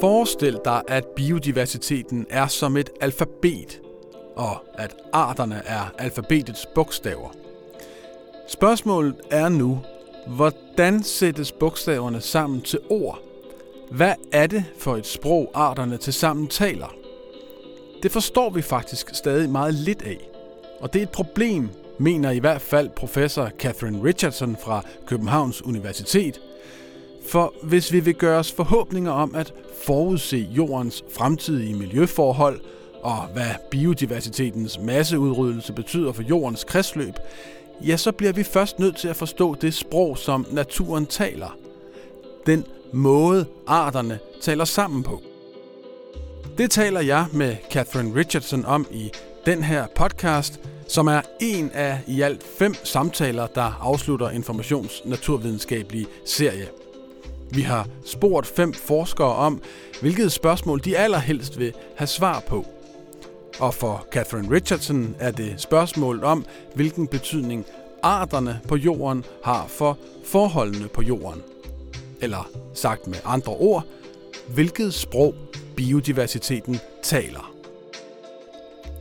Forestil dig, at biodiversiteten er som et alfabet, og at arterne er alfabetets bogstaver. Spørgsmålet er nu, hvordan sættes bogstaverne sammen til ord? Hvad er det for et sprog, arterne tilsammen taler? Det forstår vi faktisk stadig meget lidt af, og det er et problem, mener i hvert fald professor Katherine Richardson fra Københavns Universitet. For hvis vi vil gøre os forhåbninger om at forudse jordens fremtidige miljøforhold og hvad biodiversitetens masseudryddelse betyder for jordens kredsløb, ja, så bliver vi først nødt til at forstå det sprog, som naturen taler. Den måde, arterne taler sammen på. Det taler jeg med Katherine Richardson om i den her podcast, som er en af i alt 5 samtaler, der afslutter Informations naturvidenskabelige serie. Vi har spurgt 5 forskere om, hvilket spørgsmål de allerhelst vil have svar på. Og for Katherine Richardson er det spørgsmålet om, hvilken betydning arterne på jorden har for forholdene på jorden. Eller sagt med andre ord, hvilket sprog biodiversiteten taler.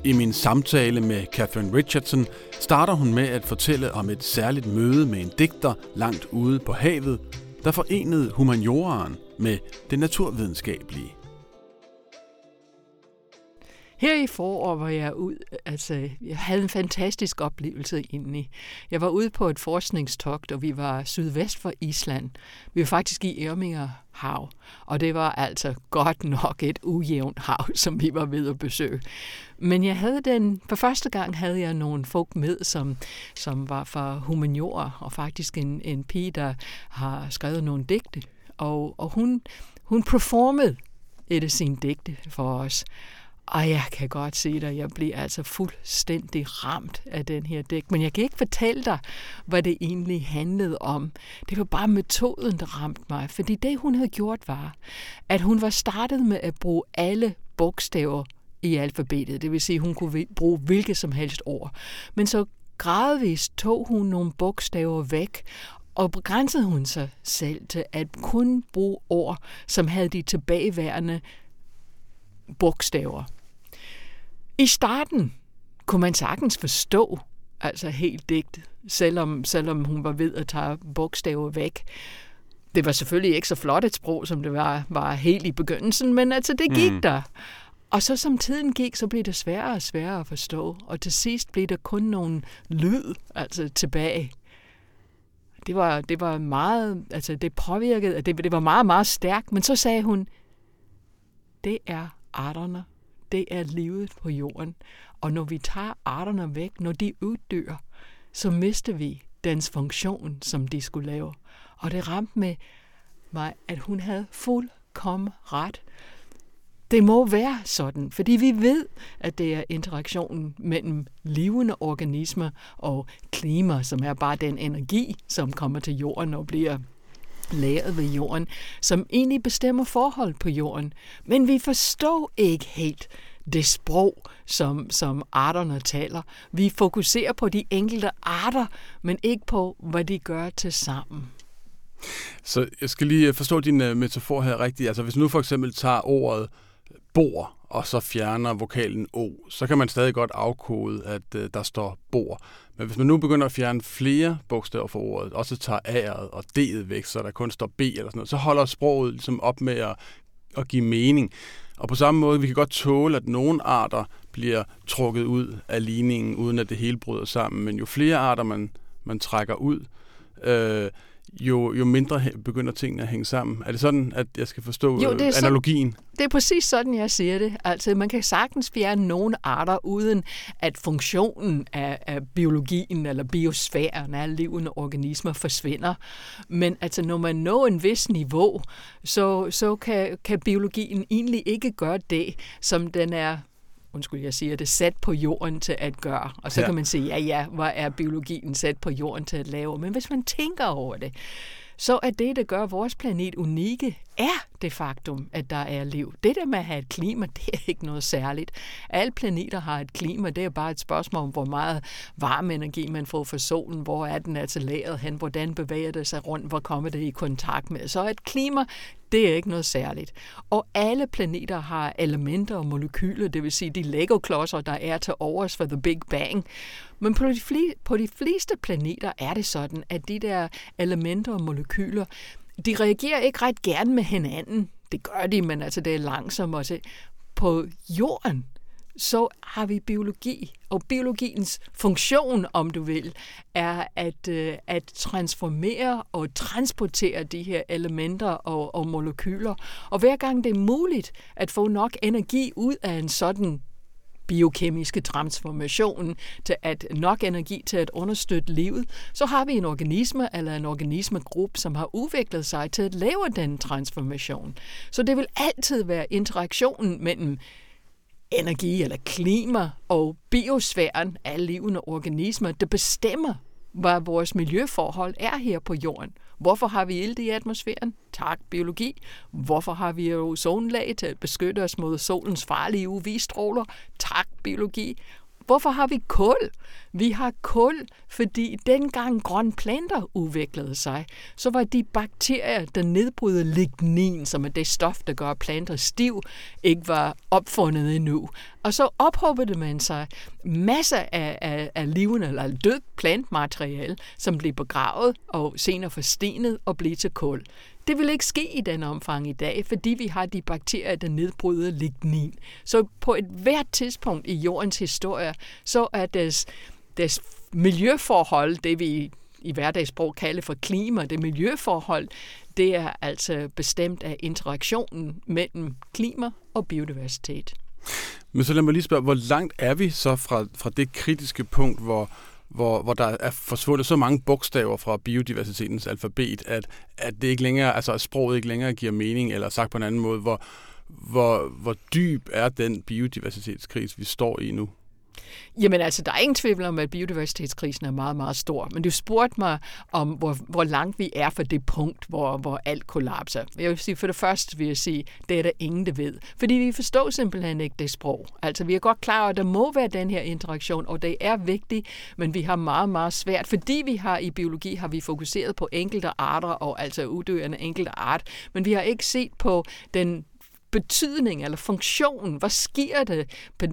I min samtale med Katherine Richardson starter hun med at fortælle om et særligt møde med en digter langt ude på havet, der forenede humanioraen med det naturvidenskabelige. Her i foråret var jeg ud, altså jeg havde en fantastisk oplevelse indeni. Jeg var ude på et forskningstogt, og vi var sydvest for Island. Vi var faktisk i Ørminger hav, og det var altså godt nok et ujævnt hav, som vi var ved at besøge. Men jeg havde for første gang havde jeg nogle folk med, som var fra humaniorer, og faktisk en pige, der har skrevet nogle digte. Og hun performede et af sine digte for os. Og jeg kan godt se dig, jeg blev altså fuldstændig ramt af den her digt. Men jeg kan ikke fortælle dig, hvad det egentlig handlede om. Det var bare metoden, der ramte mig. Fordi det, hun havde gjort, var, at hun var startet med at bruge alle bogstaver i alfabetet. Det vil sige, at hun kunne bruge hvilket som helst ord. Men så gradvist tog hun nogle bogstaver væk, og begrænsede hun sig selv til at kun bruge ord, som havde de tilbageværende bogstaver. I starten kunne man sagtens forstå, altså helt digtet, selvom hun var ved at tage bogstaver væk. Det var selvfølgelig ikke så flot et sprog, som det var helt i begyndelsen, men altså det gik der. Og så som tiden gik, så blev det sværere og sværere at forstå, og til sidst blev der kun nogle lyd altså tilbage. Det var meget, altså det påvirkede, det var meget, meget stærkt, men så sagde hun, det er arterne, det er livet på jorden. Og når vi tager arterne væk, når de uddør, så mister vi dens funktion, som de skulle lave. Og det ramte med mig, at hun havde fuldkommen ret. Det må være sådan, fordi vi ved, at det er interaktionen mellem levende organismer og klima, som er bare den energi, som kommer til jorden og bliver lagret ved jorden, som egentlig bestemmer forhold på jorden. Men vi forstår ikke helt det sprog, som arterne taler. Vi fokuserer på de enkelte arter, men ikke på, hvad de gør til sammen. Så jeg skal lige forstå din metafor her rigtigt. Altså hvis nu for eksempel tager ordet bor, og så fjerner vokalen O, så kan man stadig godt afkode, at der står bor. Men hvis man nu begynder at fjerne flere bogstaver fra ordet, og så tager A'et og D'et væk, så der kun står B eller sådan noget, så holder sproget ligesom op med at give mening. Og på samme måde, vi kan godt tåle, at nogle arter bliver trukket ud af ligningen, uden at det hele bryder sammen. Men jo flere arter man trækker ud, jo mindre begynder tingene at hænge sammen. Er det sådan, at jeg skal forstå analogien? Det er præcis sådan, jeg siger det. Altså, man kan sagtens fjerne nogle arter, uden at funktionen af biologien eller biosfæren af levende organismer forsvinder. Men altså, når man når en vis niveau, så kan biologien egentlig ikke gøre det, som den er sat på jorden til at gøre. Og så kan man sige, ja, hvad er biologien sat på jorden til at lave? Men hvis man tænker over det, så er det, der gør vores planet unikke, er det faktum, at der er liv. Det der med at have et klima, det er ikke noget særligt. Alle planeter har et klima. Det er bare et spørgsmål om, hvor meget varme energi man får fra solen. Hvor er den altså lagret hen? Hvordan bevæger det sig rundt? Hvor kommer det i kontakt med? Så et klima, det er ikke noget særligt. Og alle planeter har elementer og molekyler, det vil sige de legoklodser, der er til overs for The Big Bang. Men på de fleste planeter er det sådan, at de der elementer og molekyler, de reagerer ikke ret gerne med hinanden. Det gør de, men altså det er langsommere til. På jorden, så har vi biologi, og biologiens funktion, om du vil, er at transformere og transportere de her elementer og molekyler. Og hver gang det er muligt at få nok energi ud af en sådan biokemiske transformation, til at nok energi til at understøtte livet, så har vi en organisme eller en organismegruppe, som har udviklet sig til at lave den transformation. Så det vil altid være interaktionen mellem energi eller klima og biosfæren af levende organismer, der bestemmer, hvad vores miljøforhold er her på jorden. Hvorfor har vi ilt i atmosfæren? Tak, biologi. Hvorfor har vi ozonlag til at beskytte os mod solens farlige UV-stråler? Tak, biologi. Hvorfor har vi kul? Vi har kul, fordi dengang grønne planter udviklede sig, så var de bakterier, der nedbryder lignin, som er det stof, der gør planter stiv, ikke var opfundet endnu. Og så ophobede man sig masser af levende eller død plantmateriale, som blev begravet og senere forstenet og blev til kul. Det vil ikke ske i den omfang i dag, fordi vi har de bakterier, der nedbryder lignin. Så på et hvert tidspunkt i jordens historie, så er deres miljøforhold, det vi i hverdagssprog kalder for klima, det miljøforhold, det er altså bestemt af interaktionen mellem klima og biodiversitet. Men så lad mig lige spørge, hvor langt er vi så fra det kritiske punkt, hvor der er forsvundet så mange bogstaver fra biodiversitetens alfabet, at det ikke længere, altså at sproget ikke længere giver mening, eller sagt på en anden måde, hvor dyb er den biodiversitetskrise, vi står i nu? Jamen altså, der er ingen tvivl om, at biodiversitetskrisen er meget, meget stor. Men du spurgte mig om, hvor langt vi er fra det punkt, hvor alt kollapser. Jeg vil sige, for det første vil jeg sige, det er der ingen, der ved. Fordi vi forstår simpelthen ikke det sprog. Altså, vi er godt klar over, at der må være den her interaktion, og det er vigtigt, men vi har meget, meget svært. Fordi vi har i biologi, har vi fokuseret på enkelte arter, og altså uddøende enkelte art, men vi har ikke set på den betydning eller funktion, hvad sker det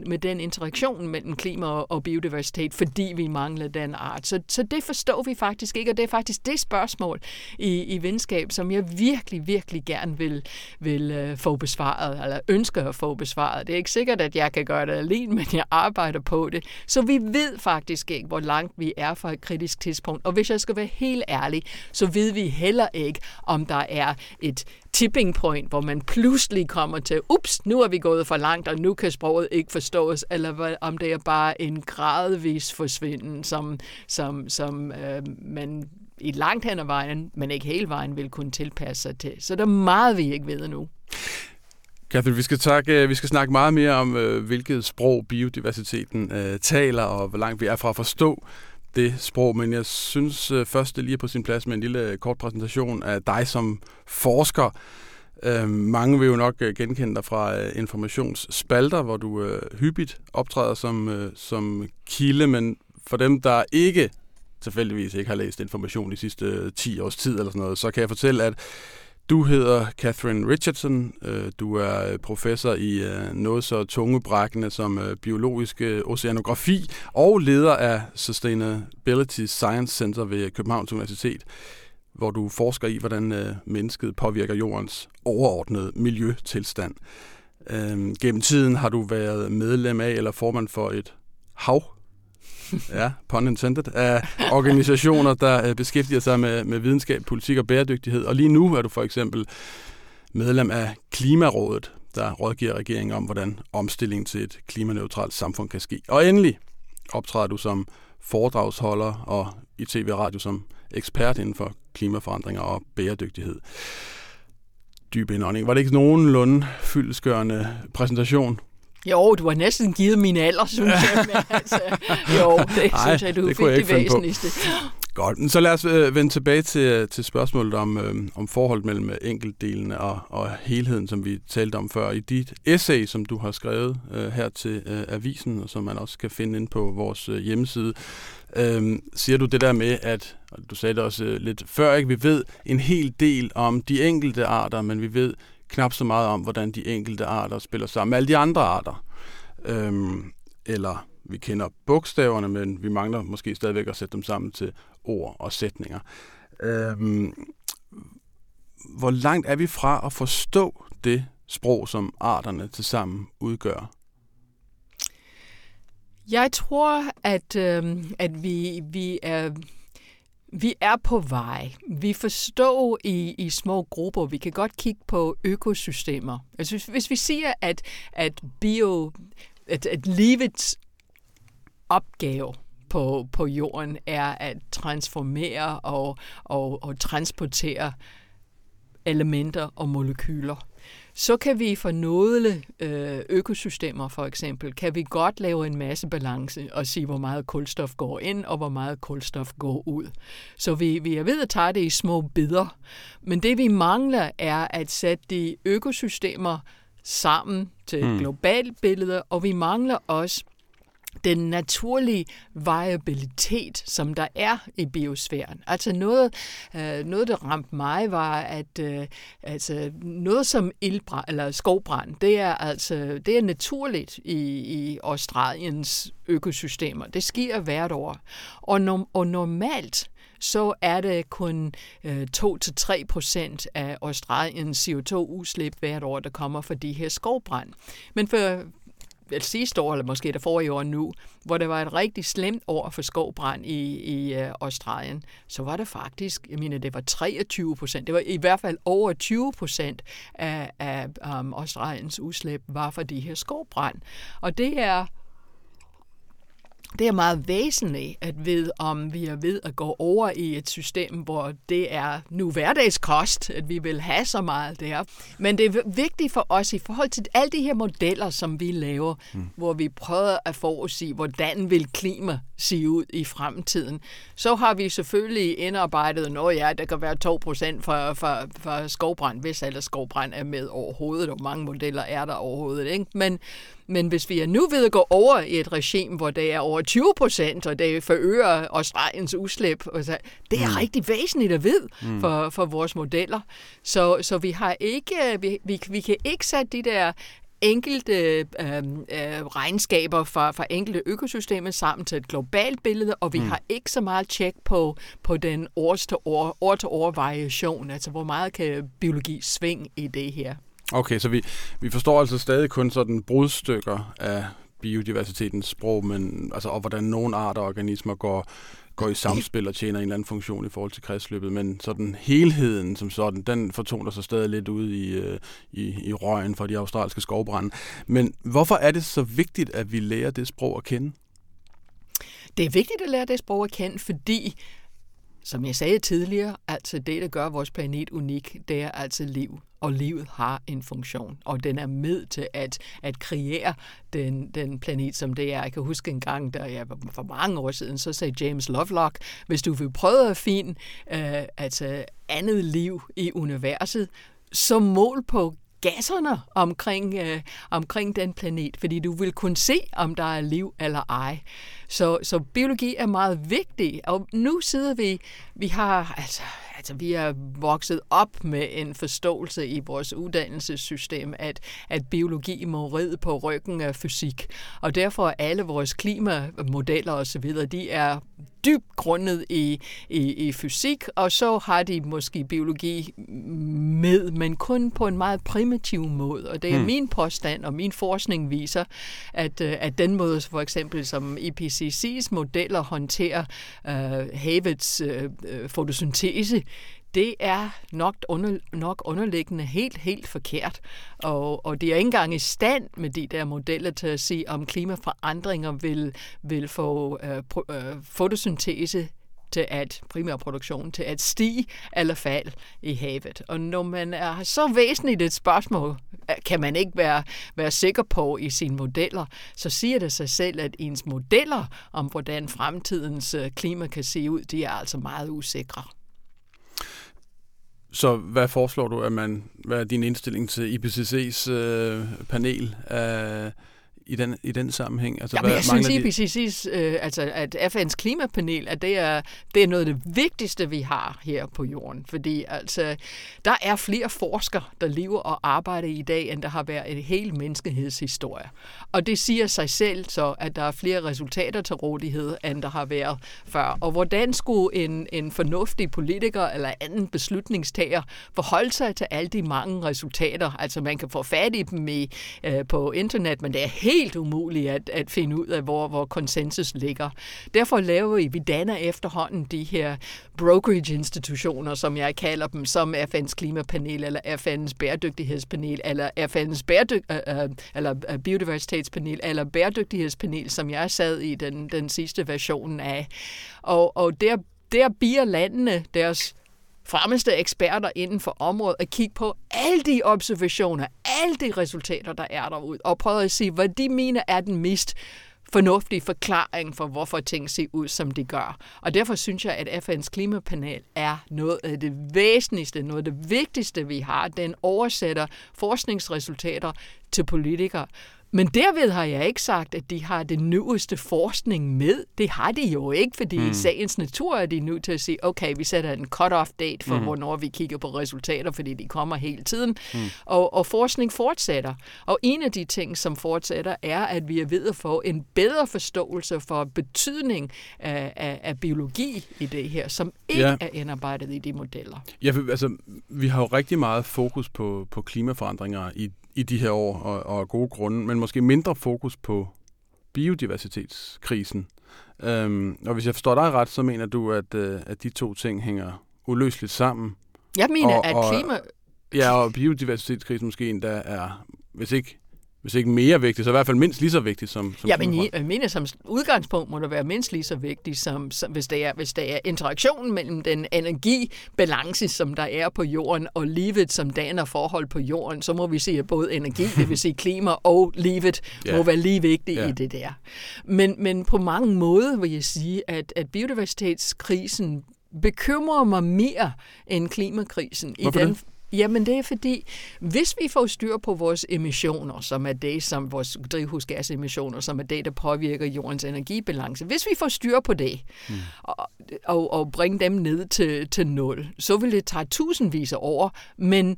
med den interaktion mellem klima og biodiversitet, fordi vi mangler den art. Så det forstår vi faktisk ikke, og det er faktisk det spørgsmål i videnskab, som jeg virkelig, virkelig gerne vil få besvaret, eller ønsker at få besvaret. Det er ikke sikkert, at jeg kan gøre det alene, men jeg arbejder på det. Så vi ved faktisk ikke, hvor langt vi er fra et kritisk tidspunkt, og hvis jeg skal være helt ærlig, så ved vi heller ikke, om der er et tipping point, hvor man pludselig kommer til, ups, nu er vi gået for langt, og nu kan sproget ikke forstås, eller om det er bare en gradvis forsvinden, som man i langt hen ad vejen, men ikke hele vejen, vil kunne tilpasse sig til. Så der er meget, vi ikke ved endnu. Katherine, vi skal snakke meget mere om, hvilket sprog biodiversiteten taler, og hvor langt vi er fra at forstå det sprog, men jeg synes først lige på sin plads med en lille kort præsentation af dig som forsker. Mange vil jo nok genkende dig fra informationsspalter, hvor du hyppigt optræder som kilde, men for dem, der ikke tilfældigvis ikke har læst information de sidste 10 års tid eller sådan noget, så kan jeg fortælle, at du hedder Katherine Richardson, du er professor i noget så tungebrækkende som biologisk oceanografi og leder af Sustainability Science Center ved Københavns Universitet, hvor du forsker i, hvordan mennesket påvirker jordens overordnede miljøtilstand. Gennem tiden har du været medlem af eller formand for et hav, ja, pun intended, af organisationer, der beskæftiger sig med videnskab, politik og bæredygtighed. Og lige nu er du for eksempel medlem af Klimarådet, der rådgiver regeringen om, hvordan omstillingen til et klimaneutralt samfund kan ske. Og endelig optræder du som foredragsholder og i tv og radio som ekspert inden for klimaforandringer og bæredygtighed. Dyb indånding. Var det ikke nogenlunde fyldestgørende præsentation? Jo, du har næsten givet min alder, synes jeg. Men altså, jo, det synes jeg, du fik det væsentligste. Godt, men så lad os vende tilbage til spørgsmålet om forholdet mellem enkeltdelene og helheden, som vi talte om før. I dit essay, som du har skrevet her til avisen, og som man også kan finde inde på vores hjemmeside, siger du det der med, at, og du sagde det også lidt før, ikke? Vi ved en hel del om de enkelte arter, men vi ved knap så meget om, hvordan de enkelte arter spiller sammen med alle de andre arter. Eller vi kender bogstaverne, men vi mangler måske stadigvæk at sætte dem sammen til ord og sætninger. Hvor langt er vi fra at forstå det sprog, som arterne tilsammen udgør? Jeg tror, at vi er på vej. Vi forstår i små grupper. Vi kan godt kigge på økosystemer. Altså, hvis vi siger, at livets opgave på jorden er at transformere og transportere elementer og molekyler, så kan vi for nogle økosystemer for eksempel, kan vi godt lave en masse balance og sige, hvor meget kulstof går ind og hvor meget kulstof går ud. Så vi er ved at tage det i små bidder, men det vi mangler er at sætte de økosystemer sammen til et globalt billede, og vi mangler også den naturlige variabilitet, som der er i biosfæren. Altså noget der ramte mig, var, at altså noget som skovbrand, det er naturligt i Australiens økosystemer. Det sker hvert år. Og normalt så er det kun 2-3% af Australiens CO2-udslip hvert år, der kommer fra de her skovbrand. Men for sidste år, eller måske der forrige år nu, hvor der var et rigtig slemt år for skovbrand i Australien, så var det faktisk, det var 23%, det var i hvert fald over 20% af Australiens udslip var for de her skovbrand. Og det er meget væsentligt at vide, om vi er ved at gå over i et system, hvor det er nu hverdagskost, at vi vil have så meget der. Men det er vigtigt for os i forhold til alle de her modeller, som vi laver, hvor vi prøver at forudsige, hvordan vil klima se ud i fremtiden. Så har vi selvfølgelig indarbejdet noget, der kan være 2% for skovbrand, hvis alle skovbrand er med overhovedet, og mange modeller er der overhovedet, ikke? Men hvis vi er nu ved at gå over i et regime, hvor det er over 20%, og det forøger Australiens udslip, altså, det er rigtig væsentligt at vide for vores modeller. Så vi har ikke, vi kan ikke sætte de der enkelte regnskaber fra enkelte økosystemer sammen til et globalt billede, og vi har ikke så meget tjek på den år-til-år variation, altså hvor meget kan biologi svinge i det her. Okay, så vi forstår altså stadig kun sådan brudstykker af biodiversitetens sprog, men altså, og hvordan nogle arter og organismer går i samspil og tjener en eller anden funktion i forhold til kredsløbet, men sådan helheden som sådan, den fortoner sig stadig lidt ude i røgen fra de australske skovbrande. Men hvorfor er det så vigtigt, at vi lærer det sprog at kende? Det er vigtigt at lære det sprog at kende, fordi som jeg sagde tidligere, altså det, der gør vores planet unik, det er altså liv. Og livet har en funktion, og den er med til at kreere den planet, som det er. Jeg kan huske en gang, for mange år siden, så sagde James Lovelock, hvis du vil prøve at finde andet liv i universet, så mål på gasserne omkring den planet, fordi du vil kunne se, om der er liv eller ej. Så biologi er meget vigtig, og nu sidder vi har vi er vokset op med en forståelse i vores uddannelsessystem, at biologi må ride på ryggen af fysik, og derfor alle vores klimamodeller og så videre, de er dybt grundet i fysik, og så har de måske biologi med, men kun på en meget primitiv måde, og det er min påstand, og min forskning viser, at den måde, for eksempel som IPCC's modeller håndterer havets fotosyntese, det er nok underliggende helt forkert. Og de er ikke engang i stand med de der modeller til at se, om klimaforandringer vil få fotosyntese til at primærproduktionen til at stige eller falde i havet. Og når man er så væsentligt et spørgsmål, kan man ikke være sikker på i sine modeller, så siger det sig selv, at ens modeller om, hvordan fremtidens klima kan se ud, de er altså meget usikre. Så hvad foreslår du, at man, hvad er din indstilling til IPCC's panel i den sammenhæng? Altså, jamen, jeg synes IPCC's, altså at FN's klimapanel, at det er noget af det vigtigste, vi har her på jorden. Fordi altså, der er flere forskere, der lever og arbejder i dag, end der har været en hel menneskehedshistorie. Og det siger sig selv så, at der er flere resultater til rådighed, end der har været før. Og hvordan skulle en fornuftig politiker eller anden beslutningstager forholde sig til alle de mange resultater? Altså man kan få fat i dem på internet, men det er helt umuligt at finde ud af, hvor konsensus ligger. Derfor danner efterhånden de her brokerage-institutioner, som jeg kalder dem, som FN's klimapanel, eller FN's bæredygtighedspanel, eller FN's biodiversitetspanel, eller bæredygtighedspanel, som jeg sad i den sidste version af. Og der bier landene deres fremmeste eksperter inden for området at kigge på alle de observationer, alle de resultater, der er derude, og prøve at sige, hvad de mener er den mest fornuftige forklaring for, hvorfor ting ser ud, som de gør. Og derfor synes jeg, at FN's klimapanel er noget af det væsentligste, noget af det vigtigste, vi har. Den oversætter forskningsresultater til politikere. Men derved har jeg ikke sagt, at de har den nyeste forskning med. Det har de jo ikke, fordi i sagens natur er de nødt til at sige, okay, vi sætter en cut-off date for, hvornår vi kigger på resultater, fordi de kommer hele tiden. Og forskning fortsætter. Og en af de ting, som fortsætter, er, at vi er ved at få en bedre forståelse for betydning af biologi i det her, som ikke er indarbejdet i de modeller. Ja, altså, vi har jo rigtig meget fokus på klimaforandringer i de her år, og gode grunde, men måske mindre fokus på biodiversitetskrisen. Og hvis jeg forstår dig ret, så mener du, at de to ting hænger uløseligt sammen. Jeg mener, at klima... Ja, og biodiversitetskrisen måske endda er, hvis ikke mere vigtigt, så i hvert fald mindst lige så vigtigt som ja, men jeg mener, som udgangspunkt må det være mindst lige så vigtigt, som hvis der er interaktionen mellem den energibalance, som der er på jorden, og livet, som danner forhold på jorden, så må vi sige, at både energi, det vil sige klima, og livet må være lige vigtigt i det der. Men på mange måder vil jeg sige, at biodiversitetskrisen bekymrer mig mere end klimakrisen. Hvorfor det? Jamen det er fordi, hvis vi får styr på vores emissioner, som er det, som vores drivhusgasemissioner, som er det, der påvirker jordens energibalance, hvis vi får styr på det og bringe dem ned til 0, så vil det tage tusindvis af år, men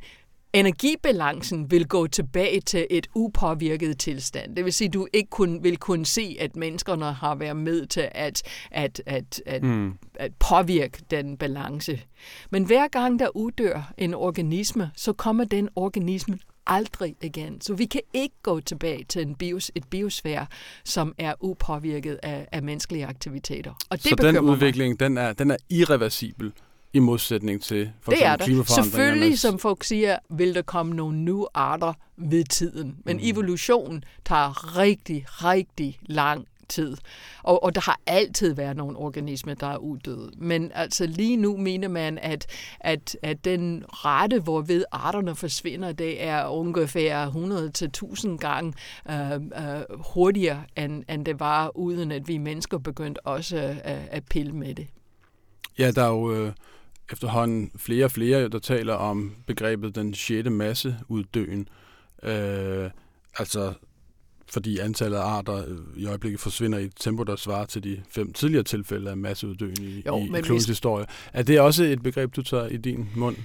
energibalancen vil gå tilbage til et upåvirket tilstand. Det vil sige, at du ikke vil kunne se, at menneskerne har været med til at påvirke den balance. Men hver gang der uddør en organisme, så kommer den organisme aldrig igen. Så vi kan ikke gå tilbage til et biosfære, som er upåvirket af menneskelige aktiviteter. Og det så den udvikling, den er irreversibel? I modsætning til for eksempel klimaforandringerne. Selvfølgelig, som folk siger, vil der komme nogle nye arter ved tiden. Men evolutionen tager rigtig, rigtig lang tid. Og der har altid været nogle organismer, der er uddøde. Men altså lige nu mener man, at den rette, hvorved arterne forsvinder, det er ungefær 100-1000 gange hurtigere, end det var, uden at vi mennesker begyndte også at pille med det. Ja, der er jo efterhånden flere og flere, der taler om begrebet den 6. masseuddøen. Altså fordi antallet af arter i øjeblikket forsvinder i et tempo, der svarer til de 5 tidligere tilfælde af masseuddøen i klodens historie. Er det også et begreb, du tager i din mund?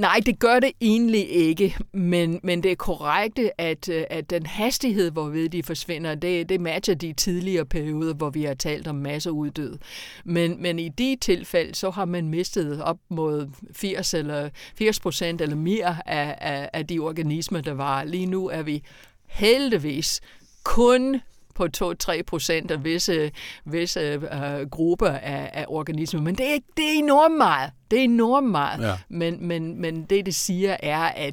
Nej, det gør det egentlig ikke, men det er korrekt, at den hastighed, hvorved de forsvinder, det matcher de tidligere perioder, hvor vi har talt om masseuddød. Men i de tilfælde, så har man mistet op mod 80% eller mere af de organismer, der var. Lige nu er vi heldigvis kun på 2-3% af visse grupper af organismer. Men det er enormt meget. Det er enormt meget. Ja. Men det siger, er,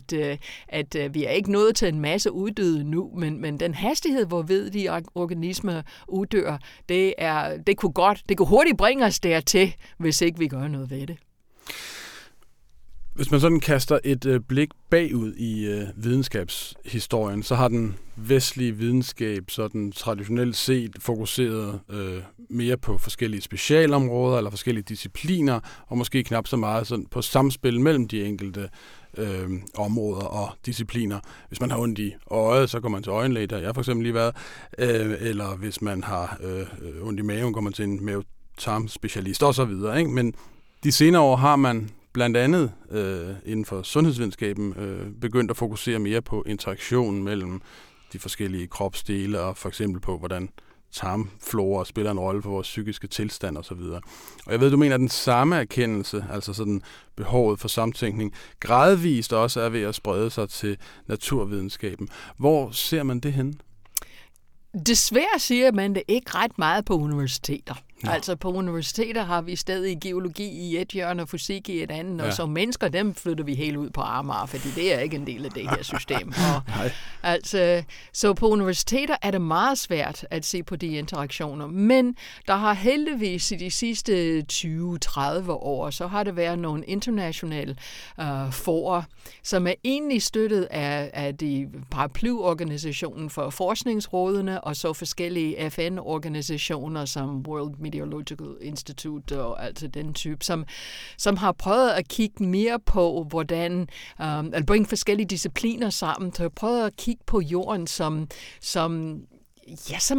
at vi er ikke nået til en masse uddøde nu, men den hastighed, hvorved de organismer uddør, det kunne hurtigt bringe os dertil, hvis ikke vi gør noget ved det. Hvis man sådan kaster et blik bagud i videnskabshistorien, så har den vestlige videnskab sådan traditionelt set fokuseret mere på forskellige specialområder eller forskellige discipliner, og måske knap så meget sådan på samspil mellem de enkelte områder og discipliner. Hvis man har ondt i øjet, så går man til øjenlæge, der jeg for eksempel lige været, eller hvis man har ondt i maven, går man til en mavetarmspecialist og så videre, ikke? Men de senere år har man blandt andet inden for sundhedsvidenskaben begyndt at fokusere mere på interaktionen mellem de forskellige kropsdele og for eksempel på, hvordan tarmflora spiller en rolle for vores psykiske tilstand osv. Og jeg ved, du mener, at den samme erkendelse, altså sådan behovet for samtænkning, gradvist også er ved at sprede sig til naturvidenskaben. Hvor ser man det henne? Desværre siger man det ikke ret meget på universiteter. Ja. Altså på universiteter har vi stadig geologi i et hjørne og fysik i et andet, og som mennesker, dem flytter vi helt ud på Amager, fordi det er ikke en del af det her system. Så på universiteter er det meget svært at se på de interaktioner, men der har heldigvis i de sidste 20-30 år, så har det været nogle internationale forer, som er egentlig støttet af de paraplyorganisationen for forskningsrådene, og så forskellige FN-organisationer som World Geological Institute og altså den type, som har prøvet at kigge mere på, hvordan at bringe forskellige discipliner sammen, så prøvet at kigge på jorden som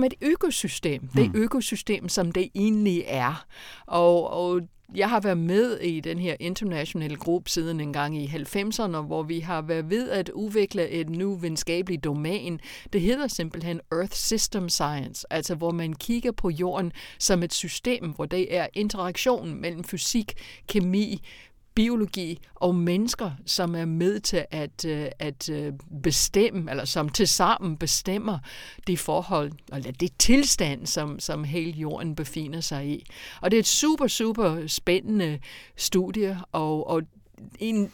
et økosystem. Det økosystem, som det egentlig er. Og jeg har været med i den her internationale gruppe siden en gang i 90'erne, hvor vi har været ved at udvikle et nu videnskabeligt domæn. Det hedder simpelthen Earth System Science, altså hvor man kigger på jorden som et system, hvor det er interaktionen mellem fysik, kemi, biologi og mennesker, som er med til at bestemme, eller som tilsammen bestemmer det forhold, eller det tilstand, som hele jorden befinder sig i. Og det er et super, super spændende studie, og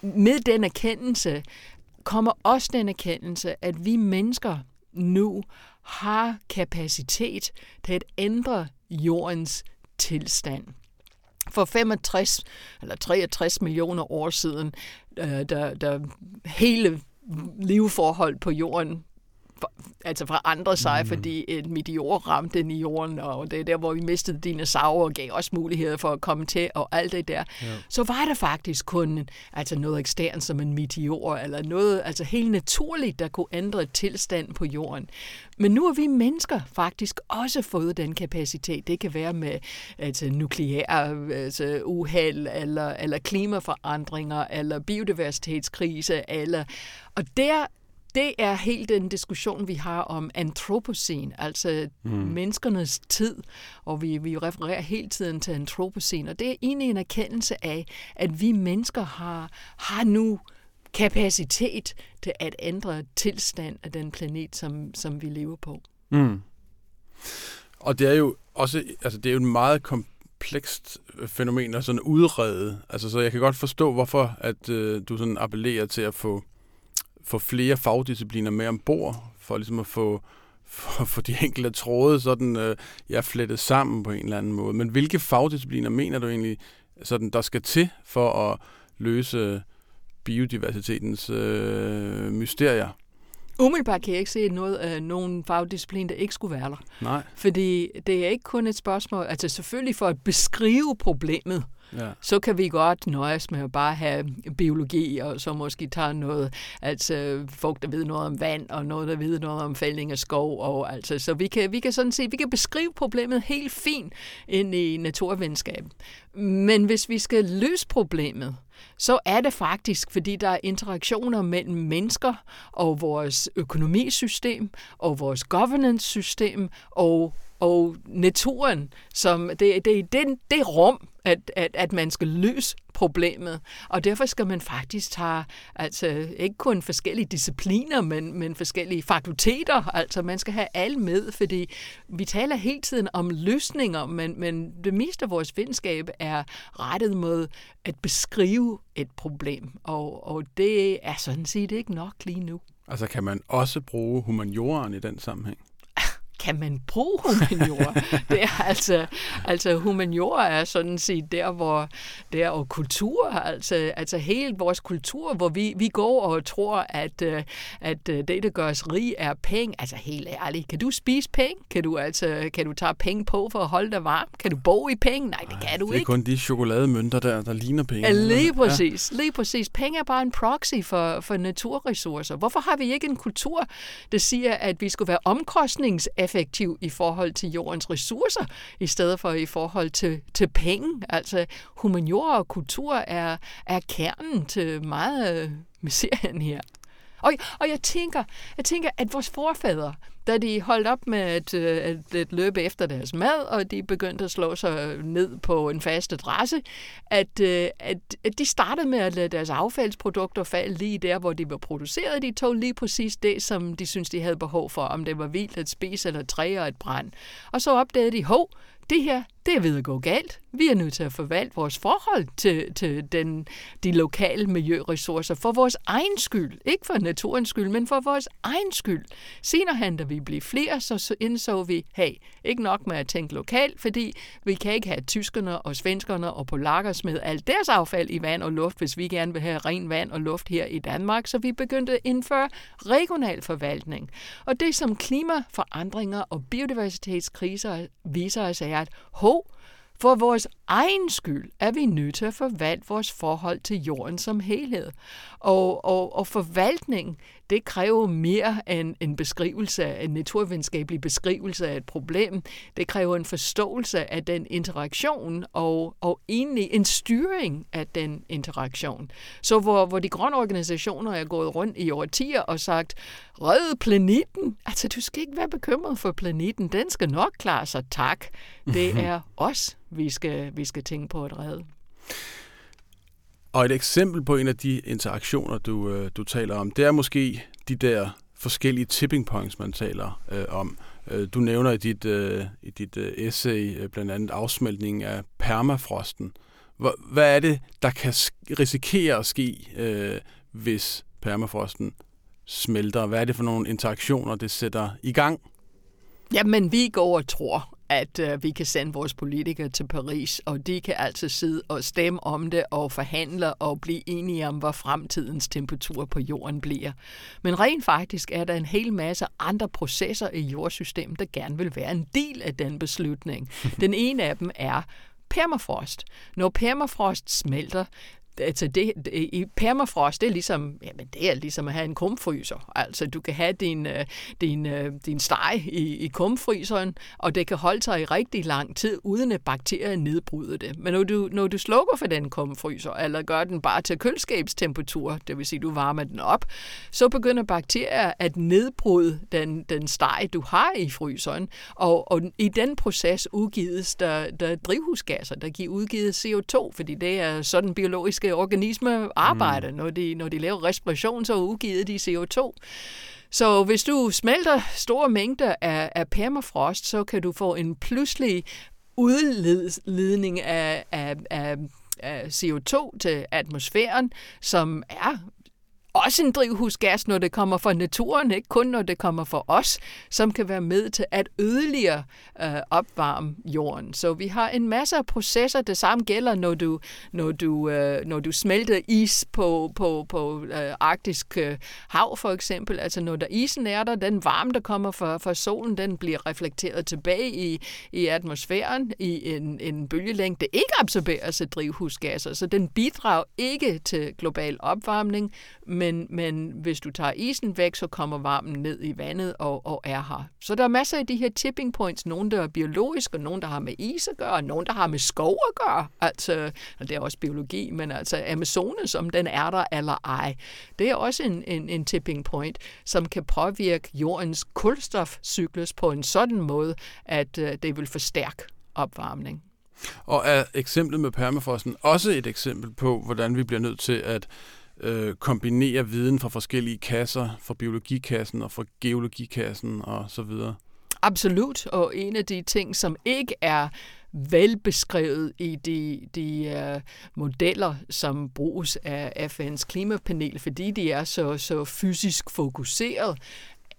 med den erkendelse kommer også den erkendelse, at vi mennesker nu har kapacitet til at ændre jordens tilstand. For 65 eller 63 millioner år siden, der hele livsforhold på jorden altså forandrede sig, fordi et meteor ramte den i jorden, og det er der, hvor vi mistede dinosaurer og gav os muligheder for at komme til, og alt det der. Ja. Så var der faktisk kun altså noget eksternt som en meteor, eller noget altså helt naturligt, der kunne ændre tilstand på jorden. Men nu har vi mennesker faktisk også fået den kapacitet. Det kan være med altså, nukleære altså, uheld, eller klimaforandringer, eller biodiversitetskrise, eller... Og det er helt den diskussion, vi har om Anthropocene, altså menneskernes tid, og vi refererer hele tiden til Anthropocene, og det er egentlig en erkendelse af, at vi mennesker har nu kapacitet til at ændre tilstand af den planet, som vi lever på. Mm. Og det er jo også, altså det er jo en meget komplekst fænomen at sådan udrede, altså så jeg kan godt forstå, hvorfor at du sådan appellerer til at få flere fagdiscipliner med ombord, for ligesom at få de enkelte tråde sådan, flettet sammen på en eller anden måde. Men hvilke fagdiscipliner mener du egentlig, sådan, der skal til for at løse biodiversitetens mysterier? Umiddelbart kan jeg ikke se nogen fagdisciplin, der ikke skulle være der. Nej. Fordi det er ikke kun et spørgsmål, altså selvfølgelig for at beskrive problemet, ja. Så kan vi godt nøjes med at bare have biologi, og så måske tage noget, altså folk, der ved noget om vand, og noget, der ved noget om fældning af skov, og altså, så vi kan sådan set, vi kan beskrive problemet helt fint ind i naturvidenskaben. Men hvis vi skal løse problemet, så er det faktisk, fordi der er interaktioner mellem mennesker og vores økonomisystem og vores governance-system og naturen, som det er den, det rum, at man skal løse problemet. Og derfor skal man faktisk have ikke kun forskellige discipliner, men forskellige fakulteter. Altså man skal have alle med, fordi vi taler hele tiden om løsninger, men det meste af vores videnskab er rettet mod at beskrive et problem. Og det er sådan set ikke nok lige nu. Altså kan man også bruge humanioren i den sammenhæng? Kan man bruge humaniora? Det er altså humaniora er sådan set der og kultur, altså hele vores kultur, hvor vi går og tror, at det, der gør os rig, er penge. Altså helt ærligt, kan du spise penge? Kan du tage penge på for at holde dig varm? Kan du bo i penge? Nej, det kan du ikke. Det er kun de chokolademønter, der ligner penge. Ja, lige præcis. Ja. Lige præcis. Penge er bare en proxy for naturressourcer. Hvorfor har vi ikke en kultur, der siger, at vi skulle være omkostningseffektiv i forhold til jordens ressourcer, i stedet for i forhold til penge? Altså, humaniora og kultur er kernen til meget med serien her. Og jeg tænker, at vores forfædre, da de holdt op med at løbe efter deres mad, og de begyndte at slå sig ned på en fast adresse, at de startede med at lade deres affaldsprodukter falde lige der, hvor de var produceret. De tog lige præcis det, som de syntes, de havde behov for, om det var vildt at spise eller træer et brand. Og så opdagede de, det her, det er ved at gå galt. Vi er nødt til at forvalte vores forhold til de lokale miljøressourcer for vores egen skyld. Ikke for naturens skyld, men for vores egen skyld. Senere hen, da vi blev flere, så indså vi, hey, ikke nok med at tænke lokalt, fordi vi kan ikke have tyskerne og svenskerne og polakker smide alt deres affald i vand og luft, hvis vi gerne vil have ren vand og luft her i Danmark. Så vi begyndte at indføre regional forvaltning. Og det, som klimaforandringer og biodiversitetskriser viser os, er, at for vores egen skyld er vi nødt til at forvalte vores forhold til jorden som helhed. Og forvaltning, det kræver mere end en beskrivelse, en naturvidenskabelig beskrivelse af et problem. Det kræver en forståelse af den interaktion og egentlig en styring af den interaktion. Så hvor de grønne organisationer er gået rundt i årtier og sagt, red planeten, altså du skal ikke være bekymret for planeten, den skal nok klare sig, tak. Det er os, vi skal tænke på at redde. Og et eksempel på en af de interaktioner, du taler om, det er måske de der forskellige tipping points, man taler om. Du nævner i dit essay blandt andet afsmeltningen af permafrosten. Hvad er det, der kan risikere at ske, hvis permafrosten smelter? Hvad er det for nogle interaktioner, det sætter i gang? Jamen, vi går og tror, at vi kan sende vores politikere til Paris, og de kan altså sidde og stemme om det og forhandle og blive enige om, hvor fremtidens temperatur på jorden bliver. Men rent faktisk er der en hel masse andre processer i jordsystemet, der gerne vil være en del af den beslutning. Den ene af dem er permafrost. Når permafrost smelter, altså permafrost, det er ligesom at have en kumfryser. Altså du kan have din steg i kumfryseren, og det kan holde sig i rigtig lang tid, uden at bakterier nedbryder det. Men når du slukker for den kumfryser, eller gør den bare til køleskabstemperatur, det vil sige, du varmer den op, så begynder bakterier at nedbryde den steg, du har i fryseren, og i den proces udgives der drivhusgasser, der giver udgivet CO2, fordi det er sådan biologiske organismer arbejder. Når de laver respiration, så udgiver de CO2. Så hvis du smelter store mængder af permafrost, så kan du få en pludselig udledning af CO2 til atmosfæren, som er også en drivhusgas, når det kommer fra naturen, ikke kun når det kommer fra os, som kan være med til at yderligere opvarme jorden. Så vi har en masse af processer. Det samme gælder, når du smelter is på Arktisk Hav, for eksempel. Altså når der isen er der, den varme, der kommer fra solen, den bliver reflekteret tilbage i atmosfæren i en bølgelængde, der ikke absorberes af drivhusgasser. Så den bidrager ikke til global opvarmning, men hvis du tager isen væk, så kommer varmen ned i vandet og er her. Så der er masser af de her tipping points. Nogle, der er biologiske, og nogle, der har med is at gøre, og nogle, der har med skov at gøre. Altså, og det er også biologi, men altså Amazonen, som den er der eller ej. Det er også en tipping point, som kan påvirke jordens kulstofcyklus på en sådan måde, at det vil forstærke opvarmning. Og er eksemplet med permafrosten også et eksempel på, hvordan vi bliver nødt til at kombinere viden fra forskellige kasser, fra biologikassen og fra geologikassen og så videre? Absolut, og en af de ting, som ikke er velbeskrevet i de modeller, som bruges af FN's klimapanel, fordi de er så fysisk fokuseret,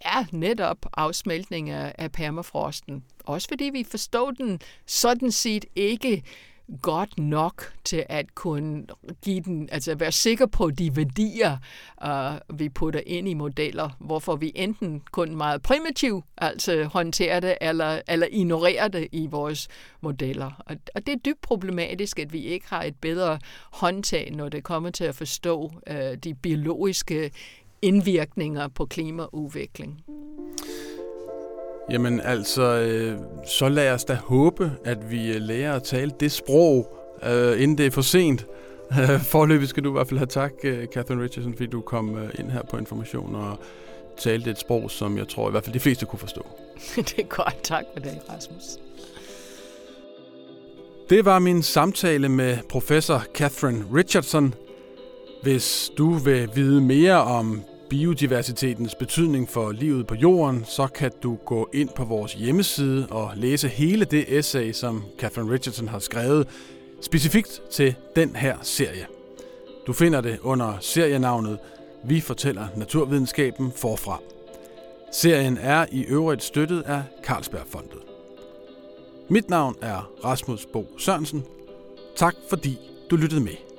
er netop afsmeltning af permafrosten. Også fordi vi forstår den sådan set ikke godt nok til at kunne give den, altså være sikker på de værdier, vi putter ind i modeller, hvorfor vi enten kun meget primitivt altså håndterer det, eller ignorerer det i vores modeller. Og det er dybt problematisk, at vi ikke har et bedre håndtag, når det kommer til at forstå de biologiske indvirkninger på klimaudvikling. Jamen altså, så lad os da håbe, at vi lærer at tale det sprog, inden det er for sent. Foreløbig skal du i hvert fald have tak, Katherine Richardson, fordi du kom ind her på Information og talte et sprog, som jeg tror i hvert fald de fleste kunne forstå. Det er godt. Tak for det, Rasmus. Det var min samtale med professor Katherine Richardson. Hvis du vil vide mere om biodiversitetens betydning for livet på jorden, så kan du gå ind på vores hjemmeside og læse hele det essay, som Katherine Richardson har skrevet specifikt til den her serie. Du finder det under serienavnet Vi fortæller naturvidenskaben forfra. Serien er i øvrigt støttet af Carlsbergfondet. Mit navn er Rasmus Bo Sørensen. Tak fordi du lyttede med.